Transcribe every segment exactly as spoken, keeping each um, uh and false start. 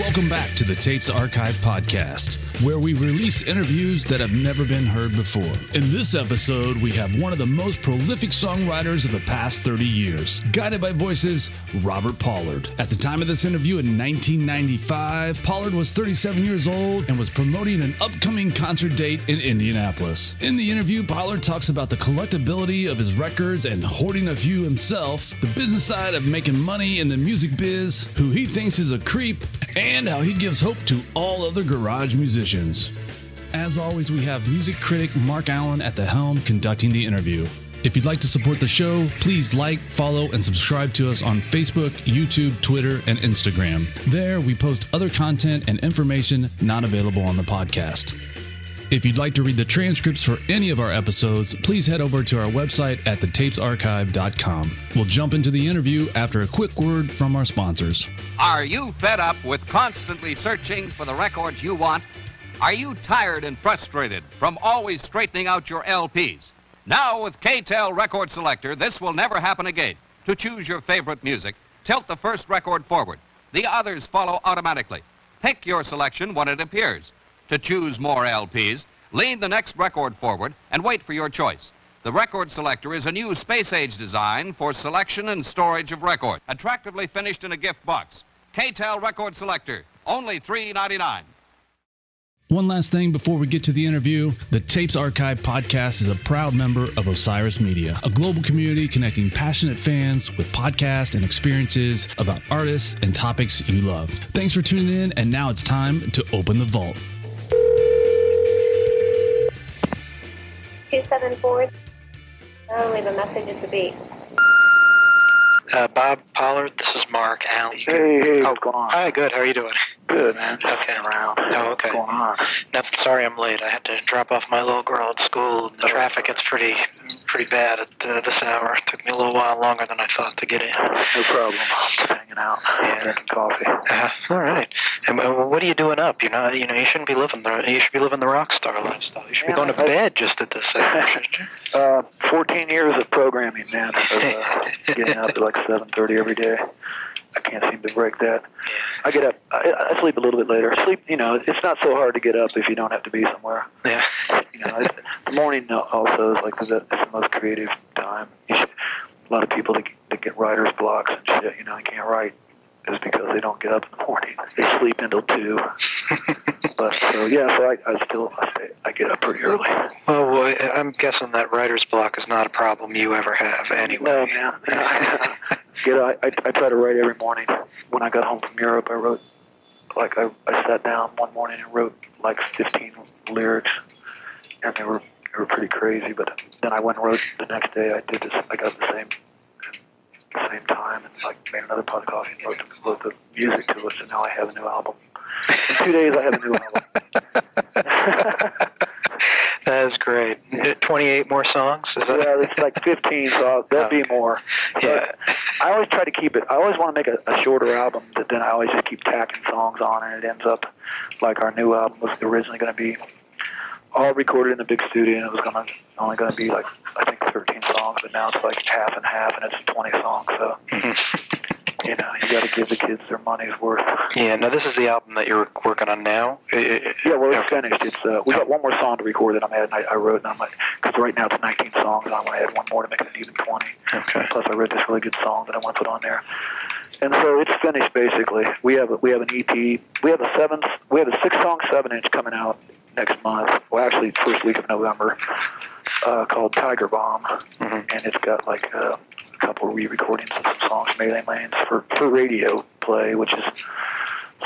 Welcome back to the Tapes Archive podcast, where we release interviews that have never been heard before. In this episode, we have one of the most prolific songwriters of the past thirty years, Guided by Voices, Robert Pollard. At the time of this interview in nineteen ninety-five, Pollard was thirty-seven years old and was promoting an upcoming concert date in Indianapolis. In the interview, Pollard talks about the collectability of his records and hoarding a few himself, the business side of making money in the music biz, who he thinks is a creep, and how he gives hope to all other garage musicians. As always, we have music critic Mark Allen at the helm conducting the interview. If you'd like to support the show, please like, follow, and subscribe to us on Facebook, YouTube, Twitter, and Instagram. There, we post other content and information not available on the podcast. If you'd like to read the transcripts for any of our episodes, please head over to our website at the tapes archive dot com. We'll jump into the interview after a quick word from our sponsors. Are you fed up with constantly searching for the records you want? Are you tired and frustrated from always straightening out your L Ps? Now with K-Tel Record Selector, this will never happen again. To choose your favorite music, tilt the first record forward. The others follow automatically. Pick your selection when it appears. To choose more L Ps, lean the next record forward and wait for your choice. The Record Selector is a new space-age design for selection and storage of records. Attractively finished in a gift box. K-Tel Record Selector, only three dollars and ninety-nine cents. One last thing before we get to the interview, the Tapes Archive podcast is a proud member of Osiris Media, a global community connecting passionate fans with podcasts and experiences about artists and topics you love. Thanks for tuning in, and now it's time to open the vault. two seven four. Oh, leave a message at the beep. Uh, Bob Pollard, this is Mark Allen. Hey, hey, oh, go on. Hi, good. How are you doing? Good, man. Okay. Around. Oh, okay. What's going on? Nothing. Sorry, I'm late. I had to drop off my little girl at school. The oh, traffic gets pretty, pretty bad at uh, this hour. It took me a little while longer than I thought to get in. No problem. I'm hanging out, yeah. Drinking coffee. Uh, all right. And uh, what are you doing up? You know, you know, you shouldn't be living the, you should be living the rock star lifestyle. You should yeah, be going to I, bed just at this hour. uh, Fourteen years of programming, man. Of, uh, getting up at like seven thirty every day. I can't seem to break that. I get up. I, I sleep a little bit later. Sleep, you know, it's not so hard to get up if you don't have to be somewhere. Yeah. You know, it's, the morning also is like the, the most creative time. You should, a lot of people that, that get writer's blocks and shit, you know, they can't write, is because they don't get up in the morning. They sleep until two. But so yeah, so I, I still I, stay, I get up pretty early. Well, well, I'm guessing that writer's block is not a problem you ever have anyway. No, man. I, you know, I, I I try to write every morning. When I got home from Europe, I wrote like I, I sat down one morning and wrote like fifteen lyrics, and they were they were pretty crazy. But then I went and wrote the next day. I did this. I got the same. the same time and like made another pot of coffee and wrote, wrote the music to it, and now I have a new album. In two days I have a new album. That is great. Yeah. twenty-eight more songs? Is that yeah, it's like fifteen, so there'll okay. be more. But yeah. I always try to keep it, I always want to make a, a shorter album, but then I always just keep tacking songs on, and it ends up like our new album was originally going to be all recorded in the big studio, and it was gonna only going to be like, I think, thirteen songs, but now it's like half and half, and it's twenty songs, so, you know, you got to give the kids their money's worth. Yeah, now this is the album that you're working on now? Yeah, well, it's finished. It's uh, we got one more song to record that I'm adding, I, I wrote, and I'm like, because right now it's nineteen songs, and I want to add one more to make it even twenty. Okay. Plus, I wrote this really good song that I want to put on there. And so it's finished, basically. We have a, we have an E P. We have a seven. We have a six-song seven-inch coming out next month. Well, actually, first week of November, uh, called Tiger Bomb, mm-hmm. and it's got like uh, a couple of re-recordings of some songs from Alien Lanes for, for radio play, which is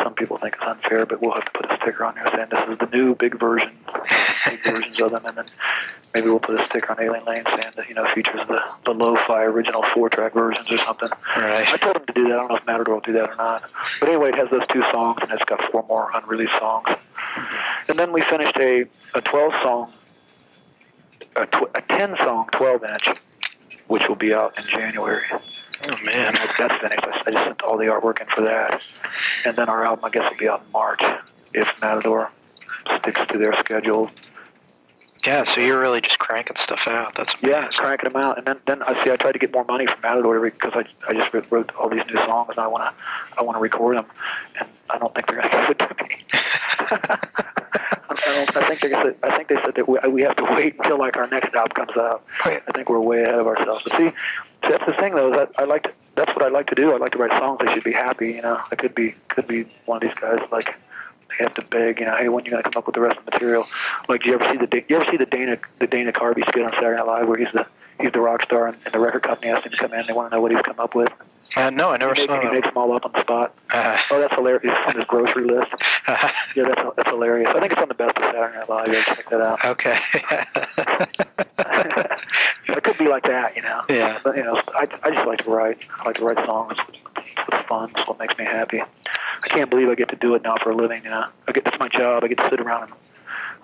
some people think is unfair, but we'll have to put a sticker on there saying this is the new big version, big versions of them, and then maybe we'll put a sticker on Alien Lanes saying that, you know, features the, the lo-fi original four-track versions or something. Right. I told them to do that. I don't know if Matador will do that or not. But anyway, it has those two songs, and it's got four more unreleased songs. Mm-hmm. And then we finished a twelve-song, a ten-song tw- twelve-inch, which will be out in January. Oh, man. And that's finished. I just sent all the artwork in for that. And then our album, I guess, will be out in March if Matador sticks to their schedule. Yeah, so you're really just cranking stuff out. That's amazing. Yeah, cranking them out, and then then I see I tried to get more money from Matador because I I just wrote all these new songs and I wanna I wanna record them, and I don't think they're gonna give it to me. I, don't, I think they said I think they said that we, we have to wait until like our next album comes out. Right. I think we're way ahead of ourselves. But see, see that's the thing though. Is that I like to, that's what I like to do. I like to write songs. They should be happy, you know. I could be could be one of these guys like. You have to beg, you know, hey, when are you gonna come up with the rest of the material? Like, do you ever see the you ever see the Dana the Dana Carvey skit on Saturday Night Live where he's the he's the rock star and, and the record company asks him to come in? They want to know what he's come up with. Uh, no, I never he saw makes, that. He makes them all up on the spot. Uh-huh. Oh, that's hilarious! It's on his grocery list. Uh-huh. Yeah, that's that's hilarious. I think it's on the best of Saturday Night Live. You gotta check that out. Okay. It could be like that, you know. Yeah. But, you know, I I just like to write. I like to write songs. It's fun. It's what makes me happy. I can't believe I get to do it now for a living. You know, I get that's my job. I get to sit around and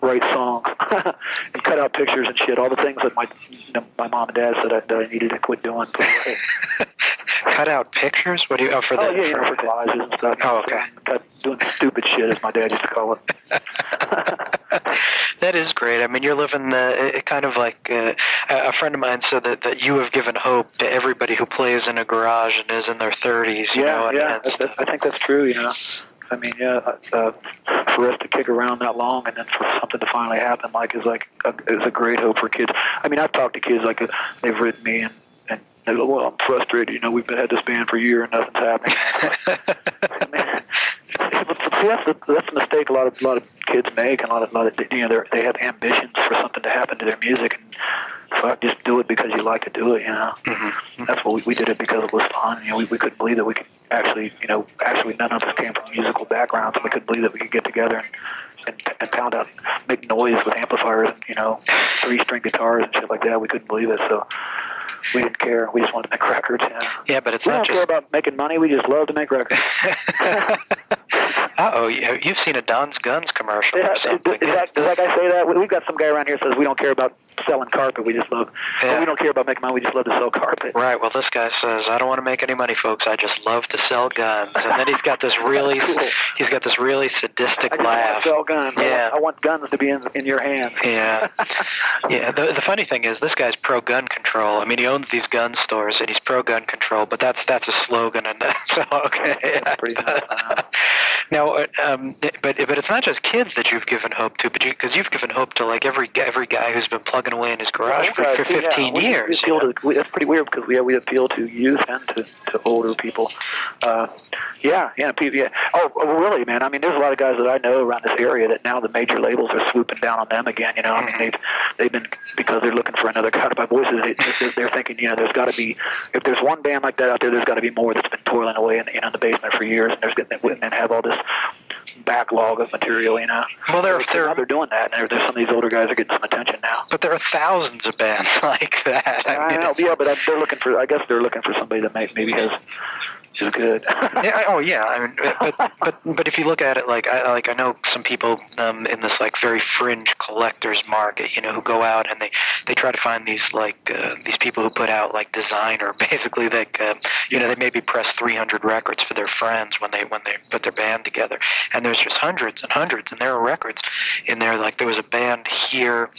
write songs and cut out pictures and shit. All the things that my you know, my mom and dad said I, that I needed to quit doing. Cut out pictures? What do you? Oh, for the oh yeah, you know, for garages and stuff. Oh, okay. Cut, doing stupid shit, as my dad used to call it. That is great. I mean, you're living the it kind of like uh, a friend of mine said that, that you have given hope to everybody who plays in a garage and is in their thirties. You yeah, know, and, yeah. And stuff. I think that's true. You know, I mean, yeah, uh, for us to kick around that long and then for something to finally happen, like is like a, is a great hope for kids. I mean, I've talked to kids like they've written me and. They go, well, I'm frustrated. You know, we've been had this band for a year and nothing's happening. I mean, see, that's a, that's a mistake a lot of a lot of kids make, and a lot of, a lot of you know they have ambitions for something to happen to their music, and so just do it because you like to do it. You know, mm-hmm. That's what we, we did it because it was fun. You know, we, we couldn't believe that we could actually, you know, actually none of us came from musical backgrounds, and we couldn't believe that we could get together and. And, and pound out, make noise with amplifiers, and, you know, three-string guitars and shit like that. We couldn't believe it, so we didn't care. We just wanted to make records. Yeah, yeah but it's we not just... We don't care about making money. We just love to make records. Uh-oh, you've seen a Don's Guns commercial yeah, or something. Does, yeah. that, does that guy say that? We've got some guy around here who says we don't care about selling carpet. We just love... Yeah. We don't care about making money. We just love to sell carpet. Right, well, this guy says, I don't want to make any money, folks. I just love to sell guns. And then he's got this really... cool. He's got this really sadistic laugh. Guns. Yeah. I, want, I want guns to be in in your hands. Yeah. Yeah. The, the funny thing is, this guy's pro gun control. I mean, he owns these gun stores, and he's pro gun control. But that's that's a slogan, and that's okay. Yeah, that's pretty nice. Now, um, but but it's not just kids that you've given hope to, but because you, you've given hope to like every every guy who's been plugging away in his garage yeah, for, right. for fifteen yeah. we, years. We appeal to, we, that's pretty weird because we we appeal to youth and to, to older people. Uh, yeah. Yeah. People, yeah. Oh, really, man. I mean, there's a lot of guys that I know around this area. That now the major labels are swooping down on them again. You know, I mean, they've they've been because they're looking for another Guided By Voices. They, they're, they're thinking, you know, there's got to be if there's one band like that out there, there's got to be more that's been toiling away in, in the basement for years, and there's and have all this backlog of material. You know, well, there they're, they're doing that, and there's some of these older guys are getting some attention now. But there are thousands of bands like that. I, I mean, know, yeah, but they're looking for. I guess they're looking for somebody that may, maybe has. Is good. Yeah, oh yeah, I mean, but, but but if you look at it, like I like I know some people um, in this like very fringe collectors market, you know, who go out and they, they try to find these like uh, these people who put out like designer, basically like uh, you know they maybe press three hundred records for their friends when they when they put their band together, and there's just hundreds and hundreds, and there are records in there. Like there was a band here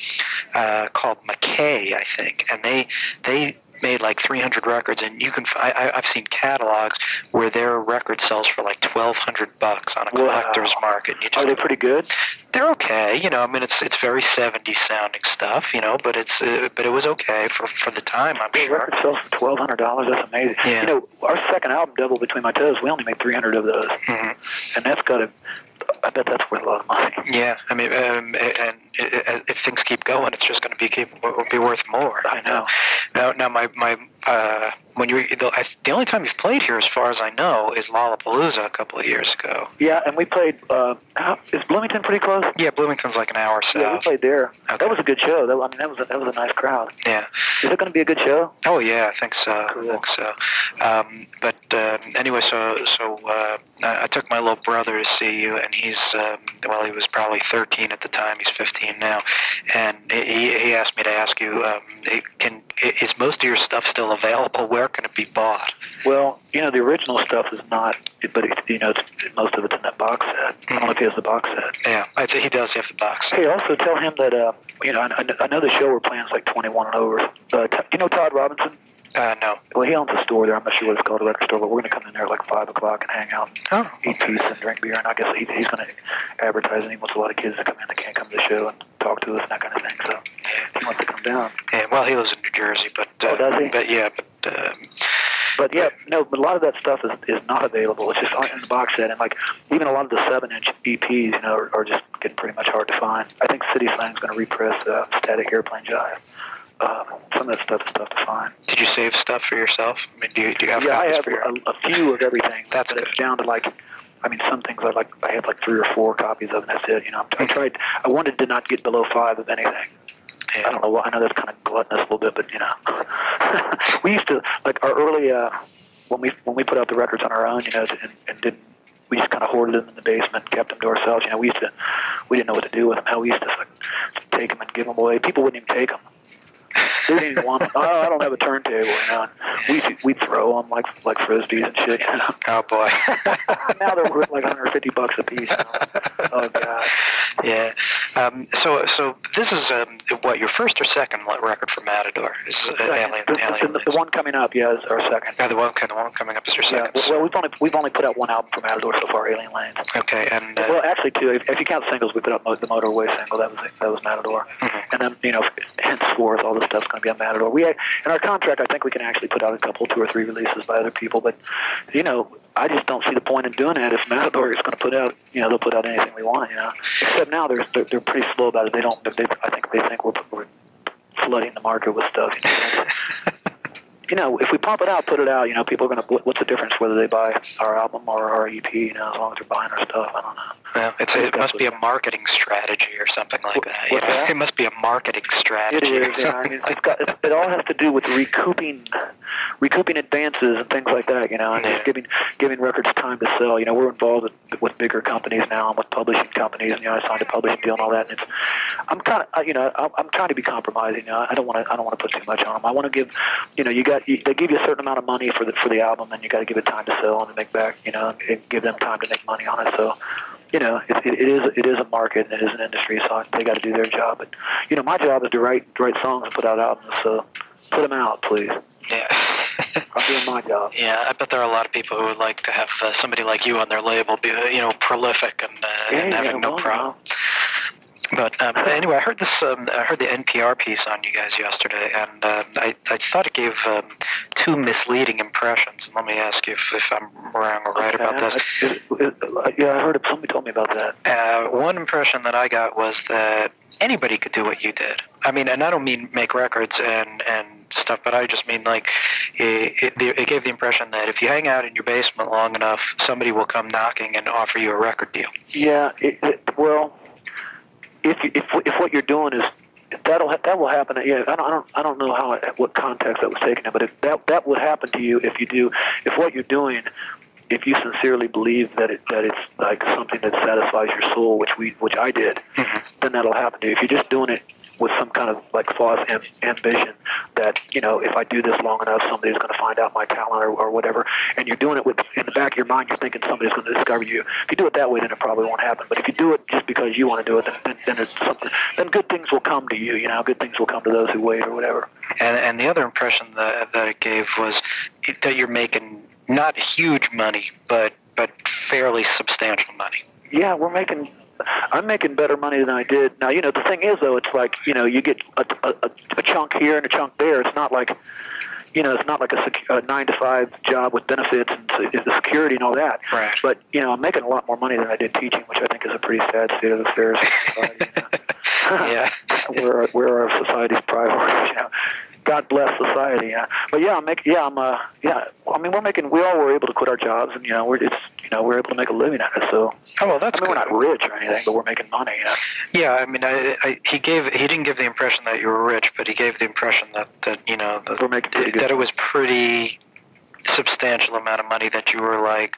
uh, called McKay, I think, and they they. made like three hundred records, and you can I, I've seen catalogs where their record sells for like twelve hundred bucks on a collector's wow. market. And you just, are they pretty good? They're okay, you know. I mean, it's it's very seventies sounding stuff, you know, but it's uh, but it was okay for, for the time. I'm yeah, sure. Record sells for twelve hundred dollars. That's amazing. Yeah. You know, our second album, Double Between My Toes, we only made three hundred of those, mm-hmm. and that's got a. I bet that's worth a lot of money. Yeah, I mean, um, and if things keep going, it's just going to be keep be worth more. I know. Now, now, my my uh, when you the, the only time you've played here, as far as I know, is Lollapalooza a couple of years ago. Yeah, and we played. Uh, is Bloomington pretty close? Yeah, Bloomington's like an hour south. Yeah, we played there. Okay. That was a good show. That, I mean, that was a, that was a nice crowd. Yeah. Is it going to be a good show? Oh yeah, I think so. Cool. I think so. Um, but uh, anyway, so so uh, I took my little brother to see you, and he's. Um, well, he was probably thirteen at the time. He's fifteen now, and he, he asked me to ask you: um, Can is most of your stuff still available? Where can it be bought? Well, you know, the original stuff is not, but it, you know, it's, most of it's in that box set. Mm-hmm. I don't know if he has the box set. Yeah, I think he does have the box set. Hey, also tell him that uh, you know, another show we're playing is like twenty-one and over. Uh, do you know Todd Robinson? Uh, no. Well, he owns a store there. I'm not sure what it's called, a record store, but we're going to come in there at like five o'clock and hang out and oh, eat okay. pizza and drink beer. And I guess he, he's going to advertise, and he wants a lot of kids to come in that can't come to the show and talk to us and that kind of thing. So yeah. He wants to come down. Yeah, well, he lives in New Jersey, but... Uh, oh, does he? But, yeah, but... Uh, But yeah, no. But a lot of that stuff is, is not available. It's just in the box set, and like even a lot of the seven-inch E Ps, you know, are, are just getting pretty much hard to find. I think City Slang's going to repress uh, Static Airplane Jive. Um, some of that stuff is tough to find. Did you save stuff for yourself? I mean, do you, do you have? Yeah, I have for your... a, a few of everything. That's but good. It's down to like, I mean, some things I like. I have like three or four copies of, and that's it. You know, I tried. I wanted to not get below five of anything. Yeah. I don't know why. I know that's kind of gluttonous a little bit, but you know, we used to like our early uh, when we when we put out the records on our own, you know, and, and didn't we just kind of hoarded them in the basement, kept them to ourselves. You know, we used to we didn't know what to do with them. How we used to like, take them and give them away. People wouldn't even take them. They didn't even want them. Oh, I don't have a turntable. You know, we we throw them like like frisbees and shit. You know? Oh boy! Now they're worth like one hundred fifty bucks a piece. You know? Oh god! Yeah. Um, so so this is um, what, your first or second record for Matador? Is uh, Alien, the, Alien the, the one coming up? Yeah, is our second. Yeah, the one the one coming up is your second. Yeah. Well, so. well, we've only we've only put out one album for Matador so far, Alien Lanes. Okay, and uh, well, actually two. If, if you count singles, we put out the Motor Away single. That was that was Matador. Mm-hmm. And then you know, henceforth, all this stuff's going to be on Matador. We had, in our contract, I think we can actually put out a couple, two or three releases by other people. But you know, I just don't see the point in doing that if Matador is going to put out, you know, they'll put out anything we want, you know. Except now they're they're, they're pretty slow about it. They don't. They, I think they think we're, we're flooding the market with stuff. You know? You know, if we pump it out, put it out, you know, people are going to, what's the difference whether they buy our album or our E P, you know, as long as they're buying our stuff, I don't know. Well, it's a, it must be a marketing strategy or something like that. You know? that. It must be a marketing strategy. It is, yeah. I mean, it's got, it, it all has to do with recouping recouping advances and things like that, you know, and yeah. just giving giving records time to sell. You know, we're involved with, with bigger companies now and with publishing companies, and, you know, I signed a publishing deal and all that, and it's, I'm kind of, you know, I'm, I'm trying to be compromising, you know, I don't want to, I don't want to put too much on them. I want to give, you know, you got they give you a certain amount of money for the for the album, and you got to give it time to sell and to make back, you know, and give them time to make money on it. So, you know, it, it is it is a market and it is an industry, so they got to do their job. But, you know, my job is to write to write songs and put out albums. So, put them out, please. Yeah, I'm doing my job. Yeah, I bet there are a lot of people who would like to have uh, somebody like you on their label, be you know, prolific and, uh, yeah, and having yeah, no well, problem. No. But um, anyway, I heard this. Um, I heard the N P R piece on you guys yesterday, and uh, I, I thought it gave um, two misleading impressions. Let me ask you if, if I'm wrong or right okay, about this. I, it, it, yeah, I heard it. Somebody told me about that. Uh, one impression that I got was that anybody could do what you did. I mean, and I don't mean make records and, and stuff, but I just mean like it, it, it gave the impression that if you hang out in your basement long enough, somebody will come knocking and offer you a record deal. Yeah. It, it, well. If, if if what you're doing is that'll that will happen. Yeah, I don't I don't I don't know how what context that was taken in, but if that that would happen to you if you do if what you're doing, if you sincerely believe that it that it's like something that satisfies your soul, which we which I did, mm-hmm. then that'll happen to you. If you're just doing it with some kind of like false am- ambition that, you know, if I do this long enough, somebody's going to find out my talent or, or whatever, and you're doing it with in the back of your mind, you're thinking somebody's going to discover you. If you do it that way, then it probably won't happen. But if you do it just because you want to do it, then then, then it's something. Then good things will come to you. You know, good things will come to those who wait or whatever. And and the other impression that that it gave was that you're making not huge money, but but fairly substantial money. Yeah, we're making. I'm making better money than I did. Now, you know, the thing is, though, it's like, you know, you get a, a, a chunk here and a chunk there. It's not like, you know, it's not like a, sec- a nine to five job with benefits and the security and all that. Right. But, you know, I'm making a lot more money than I did teaching, which I think is a pretty sad state of affairs. Society, you know? Yeah. where, where our society's priorities, you know. God bless society. Yeah. But yeah, I'm making, yeah, I'm, uh, yeah, I mean, we're making, we all were able to quit our jobs and, you know, we're just, you know, we're able to make a living at it. So, oh, well, that's I mean, we're not rich or anything, but we're making money. Yeah. Yeah. I mean, I, I, he gave, he didn't give the impression that you were rich, but he gave the impression that, that, you know, that, we're making pretty good that it was pretty substantial amount of money that you were like,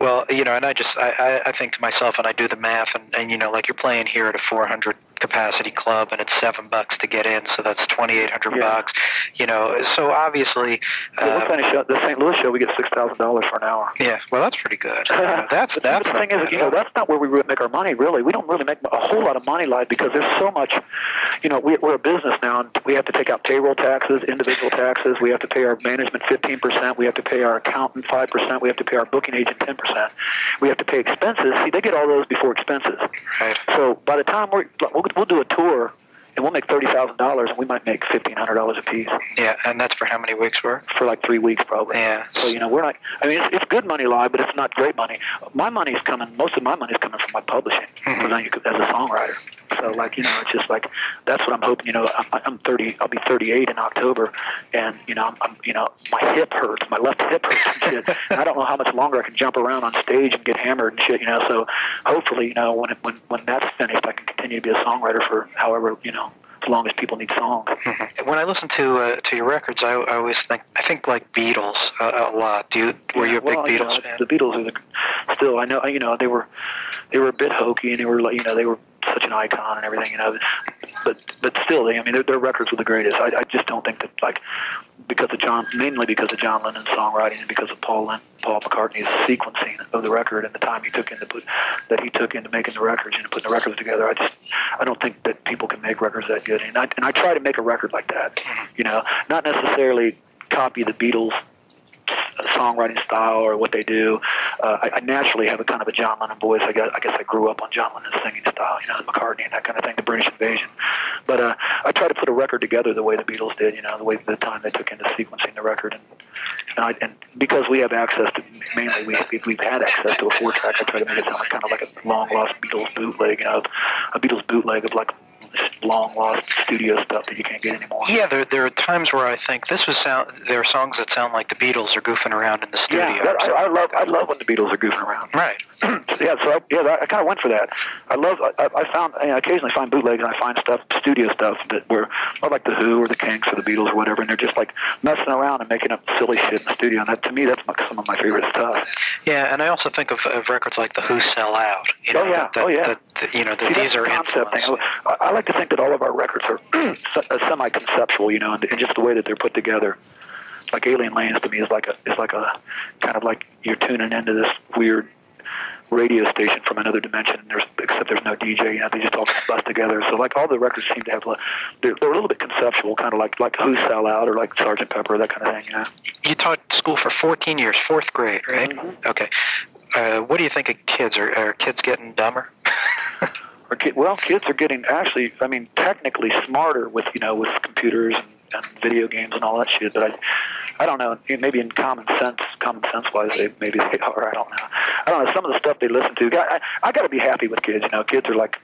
well, you know, and I just, I, I, I think to myself and I do the math and, and, you know, like you're playing here at a four hundred capacity club, and it's seven bucks to get in, so that's twenty-eight hundred yeah. bucks. You know, so obviously, well, uh, what kind of show? The Saint Louis show, we get six thousand dollars for an hour. Yeah, well, that's pretty good. You know, that's but that's the thing is, you know, that's not where we really make our money. Really, we don't really make a whole lot of money live because there's so much. You know, we, we're a business now, and we have to take out payroll taxes, individual taxes. We have to pay our management fifteen percent. We have to pay our accountant five percent. We have to pay our booking agent ten percent. We have to pay expenses. See, they get all those before expenses. Right. So by the time we're we'll, we'll do a tour. And we'll make thirty thousand dollars, and we might make fifteen hundred dollars a piece. Yeah, and that's for how many weeks' work? For like three weeks, probably. Yeah. So, you know, we're not, I mean, it's, it's good money live, but it's not great money. My money's coming, most of my money's coming from my publishing, mm-hmm. I, as a songwriter. So, like, you know, it's just like, that's what I'm hoping, you know, I'm, I'm thirty, I'll be thirty-eight in October, and, you know, I'm, I'm you know, my hip hurts, my left hip hurts and shit. And I don't know how much longer I can jump around on stage and get hammered and shit, you know, so hopefully, you know, when it, when when that's finished, I can continue to be a songwriter for however, you know, as long as people need songs. Mm-hmm. When I listen to uh, to your records, I, I always think I think like Beatles uh, a lot. Do you were yeah, you a well, big Beatles you know, fan? The Beatles are the, still. I know you know they were they were a bit hokey and they were like you know they were such an icon and everything you know. But but still, they, I mean, their, their records were the greatest. I, I just don't think that like because of John mainly because of John Lennon's songwriting and because of Paul Lennon, Paul McCartney's sequencing of the record and the time he took in to put that he took into making the records and putting the records together. I just I don't think that people can make records that good, and I and I try to make a record like that. You know, not necessarily copy the Beatles songwriting style or what they do. Uh, I, I naturally have a kind of a John Lennon voice. I guess, I guess I grew up on John Lennon's singing style, you know, McCartney and that kind of thing, the British Invasion. But uh, I try to put a record together the way the Beatles did, you know, the way the time they took into sequencing the record. And and, I, and because we have access to, mainly we, if we've had access to a four-track, I try to make it sound kind of like a long-lost Beatles bootleg, you know, a Beatles bootleg of like long-lost studio stuff that you can't get anymore. Yeah, there there are times where I think this was sound. There are songs that sound like the Beatles are goofing around in the studio. Yeah, that, I, I love I love when the Beatles are goofing around. Right. yeah, so I, yeah, I kind of went for that. I love. I, I found. You know, I occasionally find bootlegs and I find stuff, studio stuff that were or like the Who or the Kinks or the Beatles or whatever, and they're just like messing around and making up silly shit in the studio. And that to me, that's my, some of my favorite stuff. Yeah, and I also think of, of records like the Who sell out. You know, oh yeah. That, oh yeah. That, that, you know, that See, these that's are concept thing. I, I like to think that all of our records are semi-conceptual, you know, and, and just the way that they're put together. Like Alien Lanes to me is like a, it's like a kind of like you're tuning into this weird radio station from another dimension. There's except there's no D J, you know, they just all bust together. So like all the records seem to have, they're, they're a little bit conceptual, kind of like like Who Sell Out or like Sergeant Pepper, that kind of thing, you know. You taught school for fourteen years, fourth grade, right? Mm-hmm. Okay. Uh, what do you think of kids? Are, are kids getting dumber? Well, kids are getting actually, I mean, technically smarter with, you know, with computers and, and video games and all that shit. But I, I don't know. Maybe in common sense, common sense wise, they maybe they are. I don't know. I don't know. Some of the stuff they listen to. I, I, I got to be happy with kids. You know, kids are like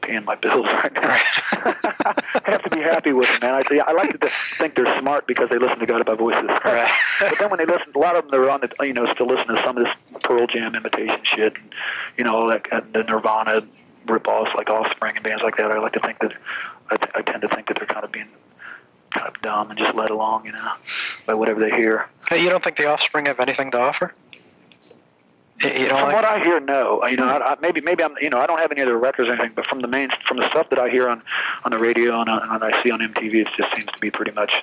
paying my bills right now. I have to be happy with them, man. I, I like to think they're smart because they listen to Guided By Voices. Right. But then when they listen, a lot of them they're on the, you know, still listening to some of this Pearl Jam imitation shit, and you know, all that, and the Nirvana rip-offs like Offspring and bands like that. I like to think that I, th- I tend to think that they're kind of being kind of dumb and just led along, you know, by whatever they hear. Hey, you don't think the Offspring have anything to offer? You don't from like what them? I hear, no. You know, I, I, maybe maybe I'm you know I don't have any other records or anything, but from the main from the stuff that I hear on, on the radio and, on, and I see on M T V, it just seems to be pretty much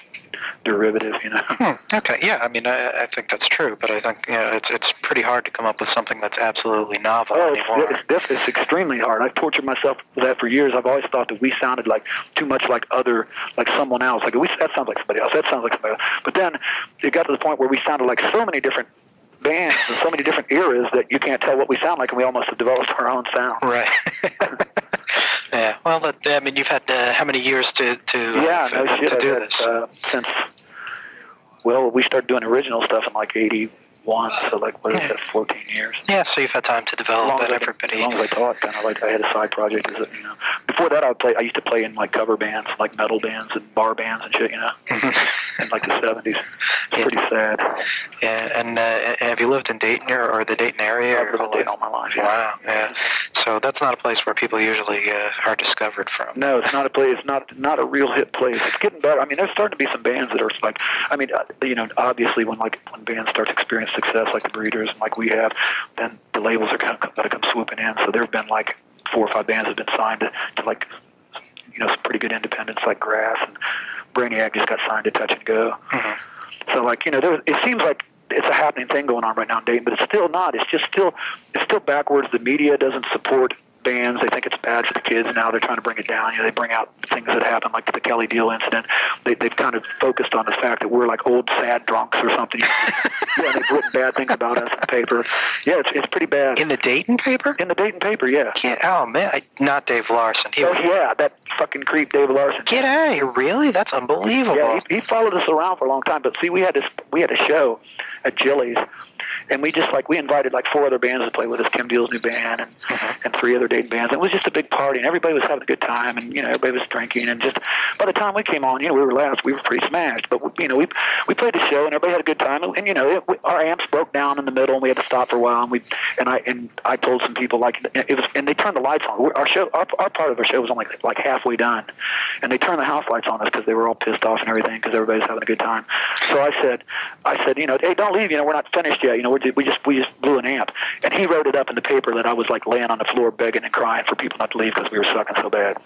derivative, you know. Hmm. Okay, yeah, I mean, I, I think that's true, but I think you know, it's it's pretty hard to come up with something that's absolutely novel oh, anymore. It's, it's, it's extremely hard. I've tortured myself with that for years. I've always thought that we sounded like too much like other, like someone else. Like we, that sounds like somebody else. That sounds like somebody else. But then it got to the point where we sounded like so many different bands and so many different eras that you can't tell what we sound like, and we almost have developed our own sound. Right. Yeah. Well, that, I mean, you've had uh, how many years to to yeah, uh, no shit, to do had, this uh, since? Well, we started doing original stuff in like eighty-one, so like what is yeah. that, fourteen years? Yeah. So you've had time to develop that. Everybody. As long as I taught, kind of like I had a side project. As you know, before that, I would play. I used to play in like cover bands, like metal bands and bar bands and shit. You know, in like the seventies. It's yeah. pretty sad. Yeah. And uh, have you lived in Dayton or, or the Dayton area? I've lived in Dayton all my life. Yeah. Wow. Yeah. So that's not a place where people usually uh, are discovered from. No, it's not a place. It's not not a real hit place. It's getting better. I mean, there's starting to be some bands that are like. I mean, you know, obviously when like when bands start to experience success, like the Breeders and like we have, then the labels are kind of going to come swooping in. So there have been like four or five bands that have been signed to, to like you know, some pretty good independents like Grass, and Brainiac just got signed to Touch and Go. Mm-hmm. So, like, you know, there, it seems like it's a happening thing going on right now in Dayton, but it's still not. It's just still, it's still backwards. The media doesn't support bands. They think it's bad for the kids, and now they're trying to bring it down. You know, they bring out things that happened, like the Kelly Deal incident. They, they've kind of focused on the fact that we're like old sad drunks or something. Yeah, they've written bad things about us in the paper. Yeah, it's it's pretty bad. In the Dayton paper? In the Dayton paper, yeah. Can't, oh, man. I, not Dave Larson. He oh, was, yeah, that fucking creep Dave Larson. Get out of here, really? That's unbelievable. Yeah, he, he followed us around for a long time, but see, we had this, we had a show at Jilly's, and we just, like, we invited, like, four other bands to play with us, Kim Deal's new band, and, mm-hmm. and three other Dayton bands. It was just a big party, and everybody was having a good time, and, you know, everybody was drinking, and just, by the time we came on, you know, we were last, we were pretty smashed, but, we, you know, we we played the show, and everybody had a good time, and, and you know, it, we, our amps broke down in the middle, and we had to stop for a while, and we, and I, and I told some people, like, it was, and they turned the lights on. Our show, our, our part of our show was only, like, like, halfway done, and they turned the house lights on us, because they were all pissed off and everything, because everybody was having a good time. So I said, I said, you know, hey, don't leave, you know, we're not finished yet, you know, We just we just blew an amp, and he wrote it up in the paper that I was like laying on the floor begging and crying for people not to leave because we were sucking so bad.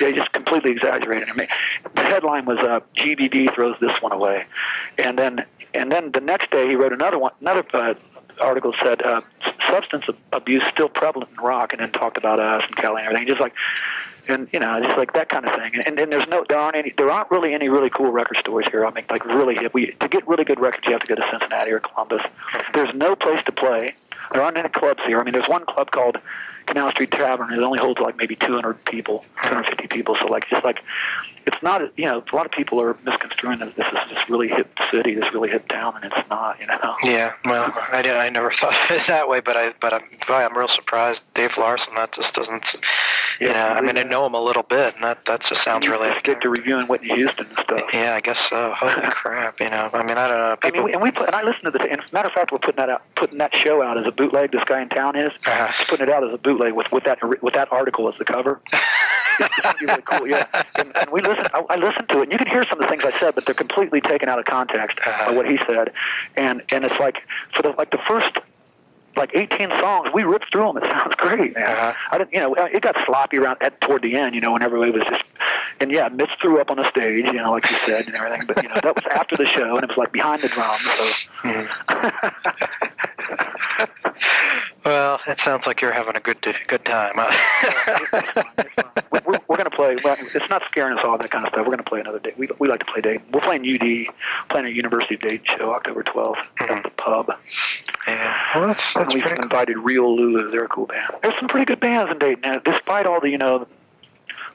Yeah, he just completely exaggerated. I mean, the headline was uh, G B D throws this one away, and then and then the next day he wrote another one. Another uh, article said uh, substance abuse still prevalent in rock, and then talked about us and Kelly and everything. Just like. And, you know, just like that kind of thing. And, and, and there's no, there aren't any, there aren't really any really cool record stores here. I mean, like really, if we, to get really good records, you have to go to Cincinnati or Columbus. There's no place to play. There aren't any clubs here. I mean, there's one club called Canal Street Tavern. It only holds like maybe two hundred people, two hundred fifty people. So like, just like, it's not, you know, a lot of people are misconstruing that this is this really hip city, this really hip town, and it's not, you know. Yeah, well, I didn't, I never thought of it that way, but I, but I'm, I'm real surprised. Dave Larson, that just doesn't, you yeah, know, I mean, I know him a little bit, and that, that just sounds really. Stick to reviewing Whitney Houston and stuff. Yeah, I guess so. Holy crap, you know. I mean, I don't know. People... I mean, we, and we, and I listened to this. And as a matter of fact, we're putting that out, putting that show out as a bootleg. This guy in town is uh-huh. putting it out as a bootleg with, with that with that article as the cover. It's going to be really cool, yeah. And, and we listen. I, I listened to it, and you can hear some of the things I said, but they're completely taken out of context uh-huh. by what he said. And and it's like for the like the first. Like eighteen songs, we ripped through them. It sounds great, man. Uh-huh. I didn't, you know, it got sloppy around at toward the end, you know, when everybody was just, and yeah, Mitch threw up on the stage, you know, like you said, and everything. But you know, that was after the show, and it was like behind the drums. So. Mm. Well, it sounds like you're having a good good time. Huh? Yeah, it's fun, it's fun. We're, we're, we're gonna play. It's not scaring us all, that kind of stuff. We're gonna play another day. We we like to play Dayton. We're playing U D, playing a University of Dayton show October twelfth mm-hmm. at the pub. Yeah, well, that's, that's we've cool. invited Real Lulu. They're a cool band. There's some pretty good bands in Dayton, now, despite all the you know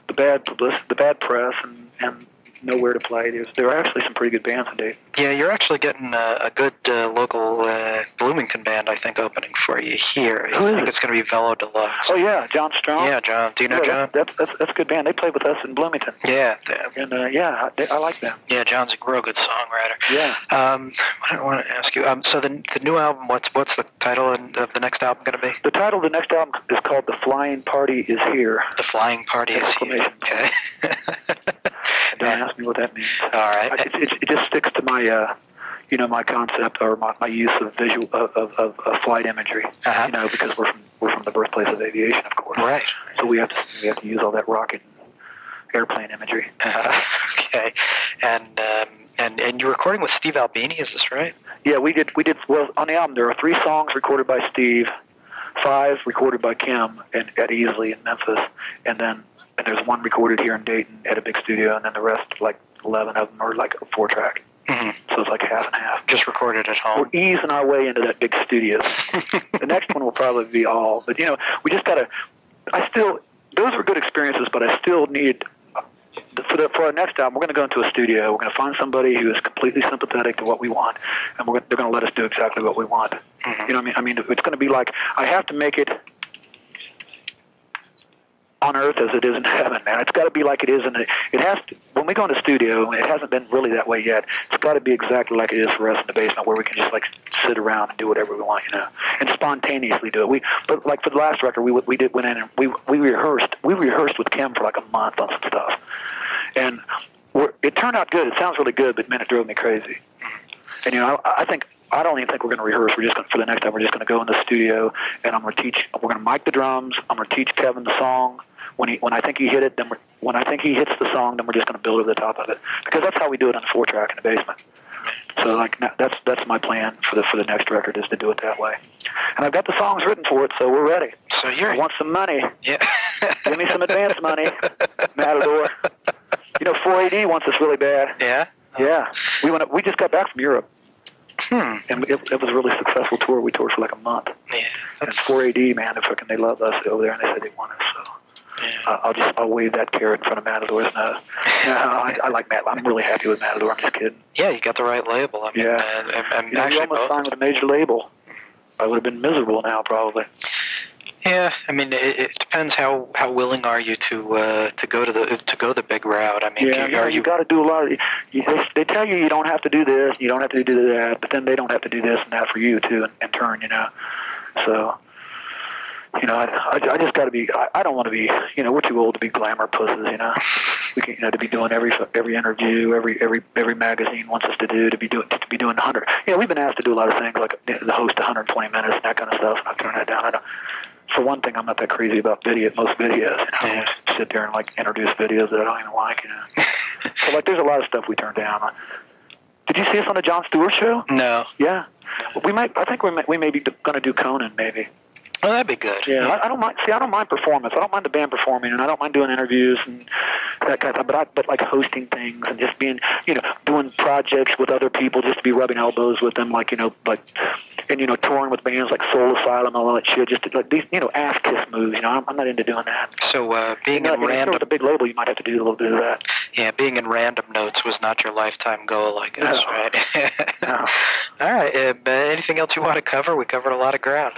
the bad publicity, the bad press, and. and nowhere to play. There's, there are actually some pretty good bands today. Yeah, you're actually getting uh, a good uh, local uh, Bloomington band, I think, opening for you here. I Who think is? It's going to be Velo Deluxe. Oh, yeah, John Strong. Yeah, John. Do you know yeah, John? That's, that's, that's a good band. They played with us in Bloomington. Yeah. They, and, uh, yeah, I, I like them. Yeah, John's a real good songwriter. Yeah. Um, I don't want to ask you, um, so the, the new album, what's what's the title of the next album going to be? The title of the next album is called The Flying Party Is Here. The Flying Party Is Here. Okay. Don't ask me what that means. All right. I, it, it, it just sticks to my, uh, you know, my concept or my, my use of visual of, of, of, of flight imagery. Uh-huh. You know, because we're from we're from the birthplace of aviation, of course. Right. So we have to we have to use all that rocket and airplane imagery. Uh-huh. Okay. And um, and and you're recording with Steve Albini, is this right? Yeah, we did. We did. Well, on the album there are three songs recorded by Steve, five recorded by Kim and at Easley in Memphis, and then. And there's one recorded here in Dayton at a big studio, and then the rest, like eleven of them, are like a four-track. Mm-hmm. So it's like half and half. Just recorded at home. We're easing our way into that big studio. The next one will probably be all. But, you know, we just got to – I still – those were good experiences, but I still need – For, the, for our next album, we're going to go into a studio. We're going to find somebody who is completely sympathetic to what we want, and we're, they're going to let us do exactly what we want. Mm-hmm. You know what I mean? I mean, it's going to be like I have to make it – on earth as it is in heaven, man. It's got to be like it is in the, it has to, when we go in the studio, and it hasn't been really that way yet, it's got to be exactly like it is for us in the basement where we can just like sit around and do whatever we want, you know, and spontaneously do it. We, but like for the last record, we we did went in and we, we rehearsed, we rehearsed with Kim for like a month on some stuff, and we're, it turned out good. It sounds really good, but man, it drove me crazy. And you know, I, I think, I don't even think we're going to rehearse. We're just going to, for the next time, we're just going to go in the studio and I'm going to teach, we're going to mic the drums, I'm going to teach Kevin the song. when he when I think he hit it, then we're, when I think he hits the song, then we're just going to build over the top of it, because that's how we do it on the four track in the basement. So like that's that's my plan for the for the next record, is to do it that way. And I've got the songs written for it, so we're ready. So you I want some money? Yeah. Give me some advance money, Matador. You know, four A D wants us really bad. Yeah. Yeah. We went. We just got back from Europe. Hmm. And it, it was a really successful tour. We toured for like a month. Yeah. And four A D, man, if fucking they loved us over there, and they said they want us. So. Yeah. Uh, I'll just I'll wave that carrot in front of Matador's nose. No, I, I like Matador. I'm really happy with Matador. I'm just kidding. Yeah, you got the right label. I mean, yeah. Uh, I'm, I'm you know, actually you almost signed with a major label. I would have been miserable now, probably. Yeah, I mean, it, it depends how, how willing are you to uh, to go to the to go the big route. I mean, yeah, you, are you, you got to do a lot of. You, they, they tell you you don't have to do this, you don't have to do that, but then they don't have to do this and that for you too, in, in turn, you know. So. You know, I, I, I just got to be. I, I don't want to be. You know, we're too old to be glamour pusses. You know, we can, you know, to be doing every every interview, every every every magazine wants us to do, to be doing to be doing one hundred. You know, we've been asked to do a lot of things, like the host one hundred twenty minutes and that kind of stuff. And I'm throwing that down. I don't. For one thing, I'm not that crazy about video. Most videos, you know, I yeah. just sit there and like introduce videos that I don't even like. You know, so like there's a lot of stuff we turn down. Did you see us on the Jon Stewart show? No. Yeah, we might. I think we may, we may be going to do Conan maybe. Well, that'd be good. Yeah, I, I don't mind. See, I don't mind performance. I don't mind the band performing, and I don't mind doing interviews and that kind of stuff. But I, but like hosting things and just being, you know, doing projects with other people, just to be rubbing elbows with them, like you know, like and you know, touring with bands like Soul Asylum and all that shit. Just like these, you know, ass kiss moves. You know, I'm, I'm not into doing that. So uh, being you know, in random with a big label, you might have to do a little bit of that. Yeah, being in Random Notes was not your lifetime goal, I guess, no. right? no. All right. Uh, anything else you want to cover? We covered a lot of ground.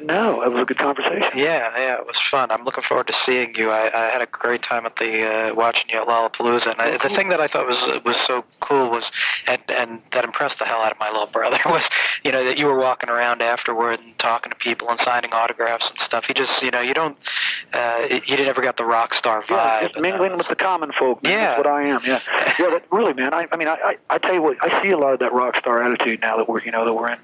No, it was a good conversation. Yeah, yeah, it was fun. I'm looking forward to seeing you. I, I had a great time at the uh, watching you at Lollapalooza, and I, oh, cool. the thing that I thought was was so cool was, and, and that impressed the hell out of my little brother was, you know, that you were walking around afterward and talking to people and signing autographs and stuff. He just, you know, you don't, uh, you never got the rock star vibe. Yeah, just mingling was, with the common folk. Man, yeah, that's what I am. Yeah, yeah, that, really, man. I, I mean, I, I, I tell you what, I see a lot of that rock star attitude now that we're, you know, that we're in.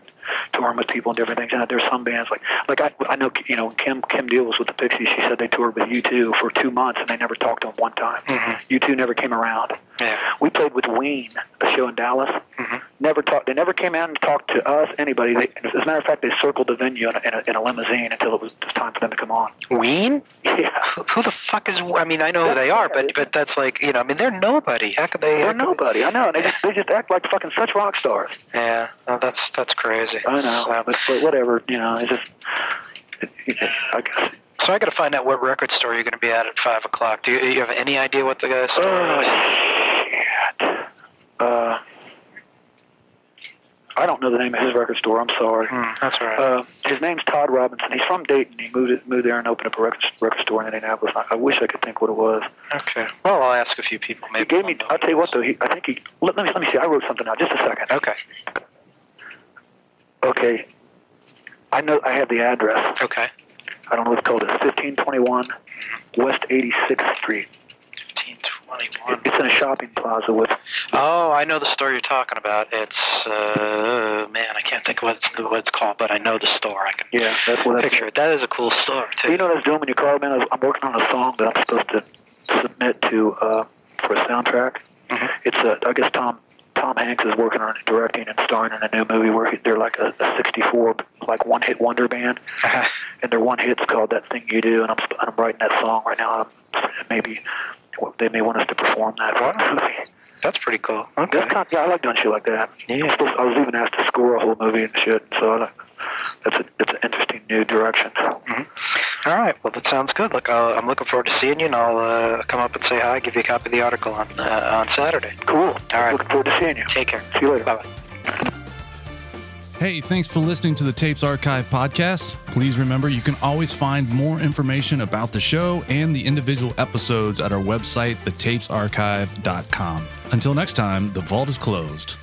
Touring with people and different things. And there's some bands like, like I, I know, you know, Kim Kim Deal was with the Pixies. She said they toured with U two for two months and they never talked to them one time. Mm-hmm. U two never came around. Yeah. We played with Ween, a show in Dallas. Mm-hmm. Never talked. They never came out and talked to us, anybody. They, as a matter of fact, they circled the venue in a, in a, in a limousine until it was time for them to come on. Ween? Yeah. Who the fuck is? I mean, I know that's who they are, yeah, but but that's like, you know, I mean, they're nobody. How could they? They're nobody. They, I know. And they just they just act like fucking such rock stars. Yeah. Well, that's that's crazy. I know, so, but, but whatever, you know, it's just, it, it, I guess. So I got to find out what record store you're going to be at at five o'clock. Do you, you have any idea what the uh, store oh, is? Shit. Uh, I don't know the name of his record store, I'm sorry. Mm, that's all right. Uh, his name's Todd Robinson. He's from Dayton. He moved moved there and opened up a record, record store in Indianapolis. I, I wish I could think what it was. Okay. Well, I'll ask a few people. Maybe he gave me, I'll tell you what, though, he, I think he, let, let me, let me see, I wrote something out, just a second. Okay. Okay, I know I have the address. Okay. I don't know what it's called. It's fifteen twenty-one West eighty-sixth Street. fifteen twenty-one. It's in a shopping plaza with... Oh, I know the store you're talking about. It's, uh, man, I can't think of what it's, what it's called, but I know the store. I can yeah, that's what picture it. That is a cool store, too. You know what I was doing when you called, man? I was, I'm working on a song that I'm supposed to submit to uh, for a soundtrack. Mm-hmm. It's, uh, I guess, Tom... Tom Hanks is working on directing and starring in a new movie where he, they're like a, a sixty-four, like one-hit wonder band, uh-huh. and their one hit's called "That Thing You Do," and I'm and I'm writing that song right now. I'm, maybe they may want us to perform that. Wow. That's pretty cool. Okay. That's kind of, yeah, I like doing shit like that. Yeah. Supposed, I was even asked to score a whole movie and shit, so I like, that's a, it's an interesting new direction. Mm-hmm. All right, well, that sounds good. Look, I'll, I'm looking forward to seeing you, and I'll uh, come up and say hi, give you a copy of the article on uh, on Saturday. Cool. All right. Looking forward to seeing you. Take care. See you later. Bye-bye. Hey, thanks for listening to the Tapes Archive podcast. Please remember you can always find more information about the show and the individual episodes at our website, the tapes archive dot com. Until next time, the vault is closed.